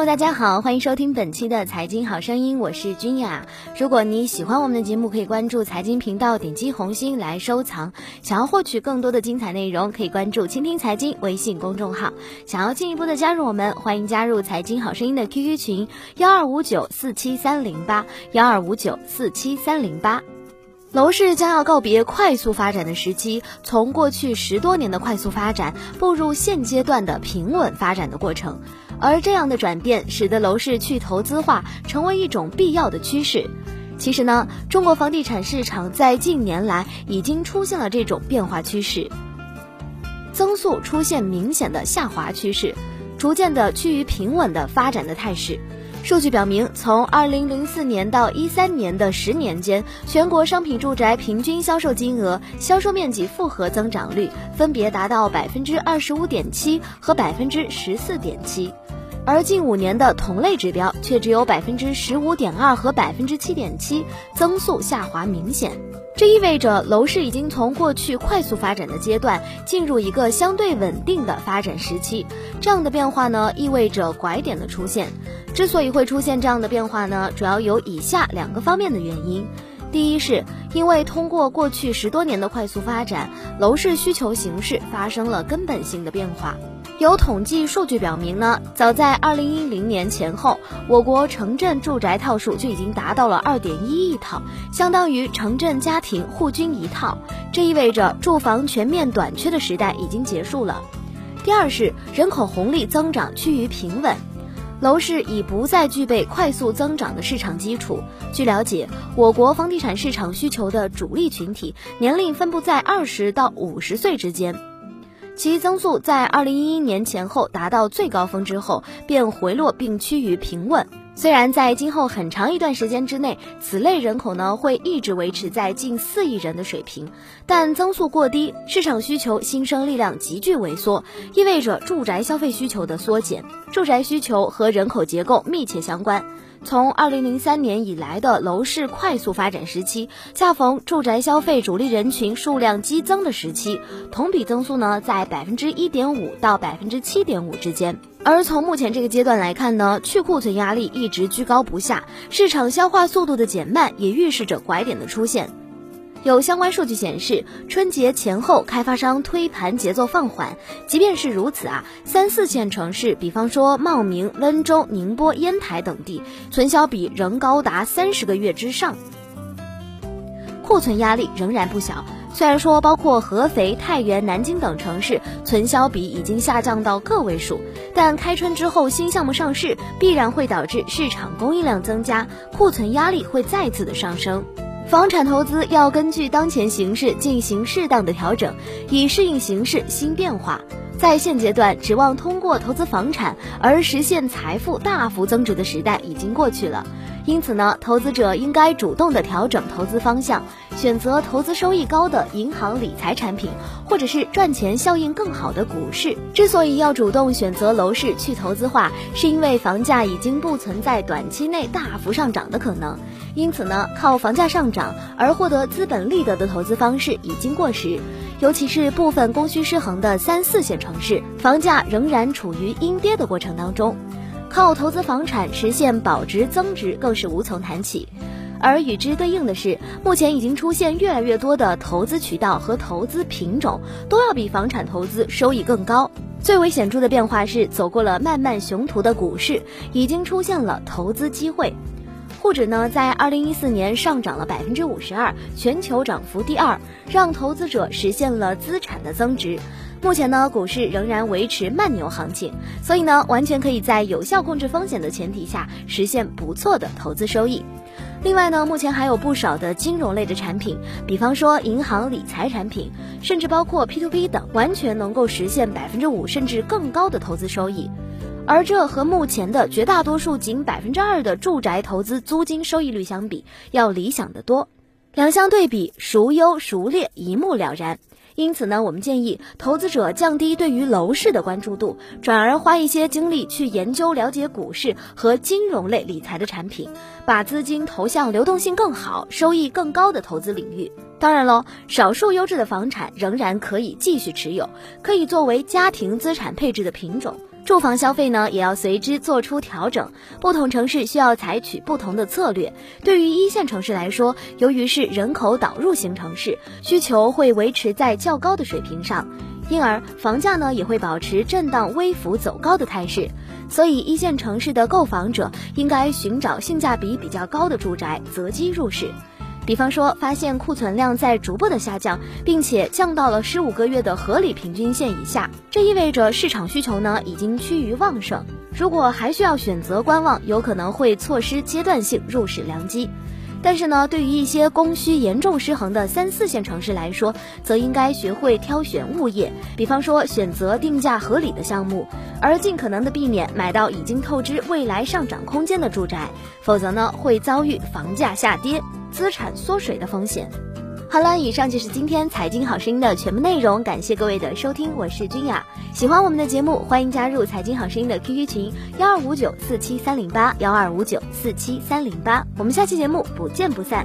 Hello， 大家好，欢迎收听本期的财经好声音，我是君雅。如果你喜欢我们的节目，可以关注财经频道，点击红心来收藏。想要获取更多的精彩内容，可以关注倾听财经微信公众号。想要进一步的加入我们，欢迎加入财经好声音的 QQ 群125947308，125947308。楼市将要告别快速发展的时期，从过去10多年的快速发展，步入现阶段的平稳发展的过程。而这样的转变使得楼市去投资化成为一种必要的趋势。其实呢，中国房地产市场在近年来已经出现了这种变化趋势，增速出现明显的下滑趋势，逐渐的趋于平稳的发展的态势。数据表明，从2004年到13年的10年间，全国商品住宅平均销售金额、销售面积复合增长率分别达到 25.7% 和 14.7%， 而近5年的同类指标却只有 15.2% 和 7.7%， 增速下滑明显。这意味着楼市已经从过去快速发展的阶段进入一个相对稳定的发展时期。这样的变化呢，意味着拐点的出现。之所以会出现这样的变化呢，主要有以下2个方面的原因。第一是因为通过过去10多年的快速发展，楼市需求形势发生了根本性的变化。有统计数据表明呢，早在2010年前后，我国城镇住宅套数就已经达到了 2.1 亿套，相当于城镇家庭户均一套。这意味着住房全面短缺的时代已经结束了。第二是人口红利增长趋于平稳，楼市已不再具备快速增长的市场基础。据了解，我国房地产市场需求的主力群体年龄分布在20到50岁之间，其增速在2011年前后达到最高峰之后便回落并趋于平稳。虽然在今后很长一段时间之内，此类人口呢会一直维持在近4亿人的水平，但增速过低，市场需求新生力量急剧萎缩，意味着住宅消费需求的缩减。住宅需求和人口结构密切相关，从2003年以来的楼市快速发展时期，恰逢住宅消费主力人群数量激增的时期，同比增速呢在 1.5% 到 7.5% 之间。而从目前这个阶段来看呢，去库存压力一直居高不下，市场消化速度的减慢也预示着拐点的出现。有相关数据显示，春节前后开发商推盘节奏放缓。即便是如此啊，3、4线城市，比方说茂名、温州、宁波、烟台等地，存销比仍高达30个月之上，库存压力仍然不小。虽然说包括合肥、太原、南京等城市存销比已经下降到个位数，但开春之后新项目上市必然会导致市场供应量增加，库存压力会再次的上升。房产投资要根据当前形势进行适当的调整，以适应形势新变化。在现阶段，指望通过投资房产而实现财富大幅增值的时代已经过去了。因此呢，投资者应该主动的调整投资方向，选择投资收益高的银行理财产品，或者是赚钱效应更好的股市。之所以要主动选择楼市去投资化，是因为房价已经不存在短期内大幅上涨的可能。因此呢，靠房价上涨而获得资本利得的投资方式已经过时，尤其是部分供需失衡的3、4线城市，房价仍然处于阴跌的过程当中。靠投资房产实现保值增值更是无从谈起。而与之对应的是，目前已经出现越来越多的投资渠道和投资品种都要比房产投资收益更高。最为显著的变化是，走过了漫漫雄途的股市已经出现了投资机会。沪指呢在2014年上涨了 52%， 全球涨幅第2，让投资者实现了资产的增值。目前呢，股市仍然维持慢牛行情，所以呢，完全可以在有效控制风险的前提下实现不错的投资收益。另外呢，目前还有不少的金融类的产品，比方说银行理财产品，甚至包括 P2P 等，完全能够实现 5% 甚至更高的投资收益。而这和目前的绝大多数仅 2% 的住宅投资租金收益率相比，要理想得多。两相对比，孰优孰劣一目了然。因此呢，我们建议投资者降低对于楼市的关注度，转而花一些精力去研究了解股市和金融类理财的产品，把资金投向流动性更好、收益更高的投资领域。当然喽，少数优质的房产仍然可以继续持有，可以作为家庭资产配置的品种。住房消费呢也要随之做出调整，不同城市需要采取不同的策略。对于一线城市来说，由于是人口导入型城市，需求会维持在较高的水平上，因而房价呢也会保持震荡微幅走高的态势，所以一线城市的购房者应该寻找性价比比较高的住宅，择机入市。比方说，发现库存量在逐步的下降，并且降到了15个月的合理平均线以下，这意味着市场需求呢已经趋于旺盛。如果还需要选择观望，有可能会错失阶段性入市良机。但是呢，对于一些供需严重失衡的3、4线城市来说，则应该学会挑选物业，比方说选择定价合理的项目，而尽可能的避免买到已经透支未来上涨空间的住宅，否则呢，会遭遇房价下跌、资产缩水的风险。好了，以上就是今天财经好声音的全部内容，感谢各位的收听，我是君雅。喜欢我们的节目，欢迎加入财经好声音的 QQ 群125947308，125947308，我们下期节目不见不散。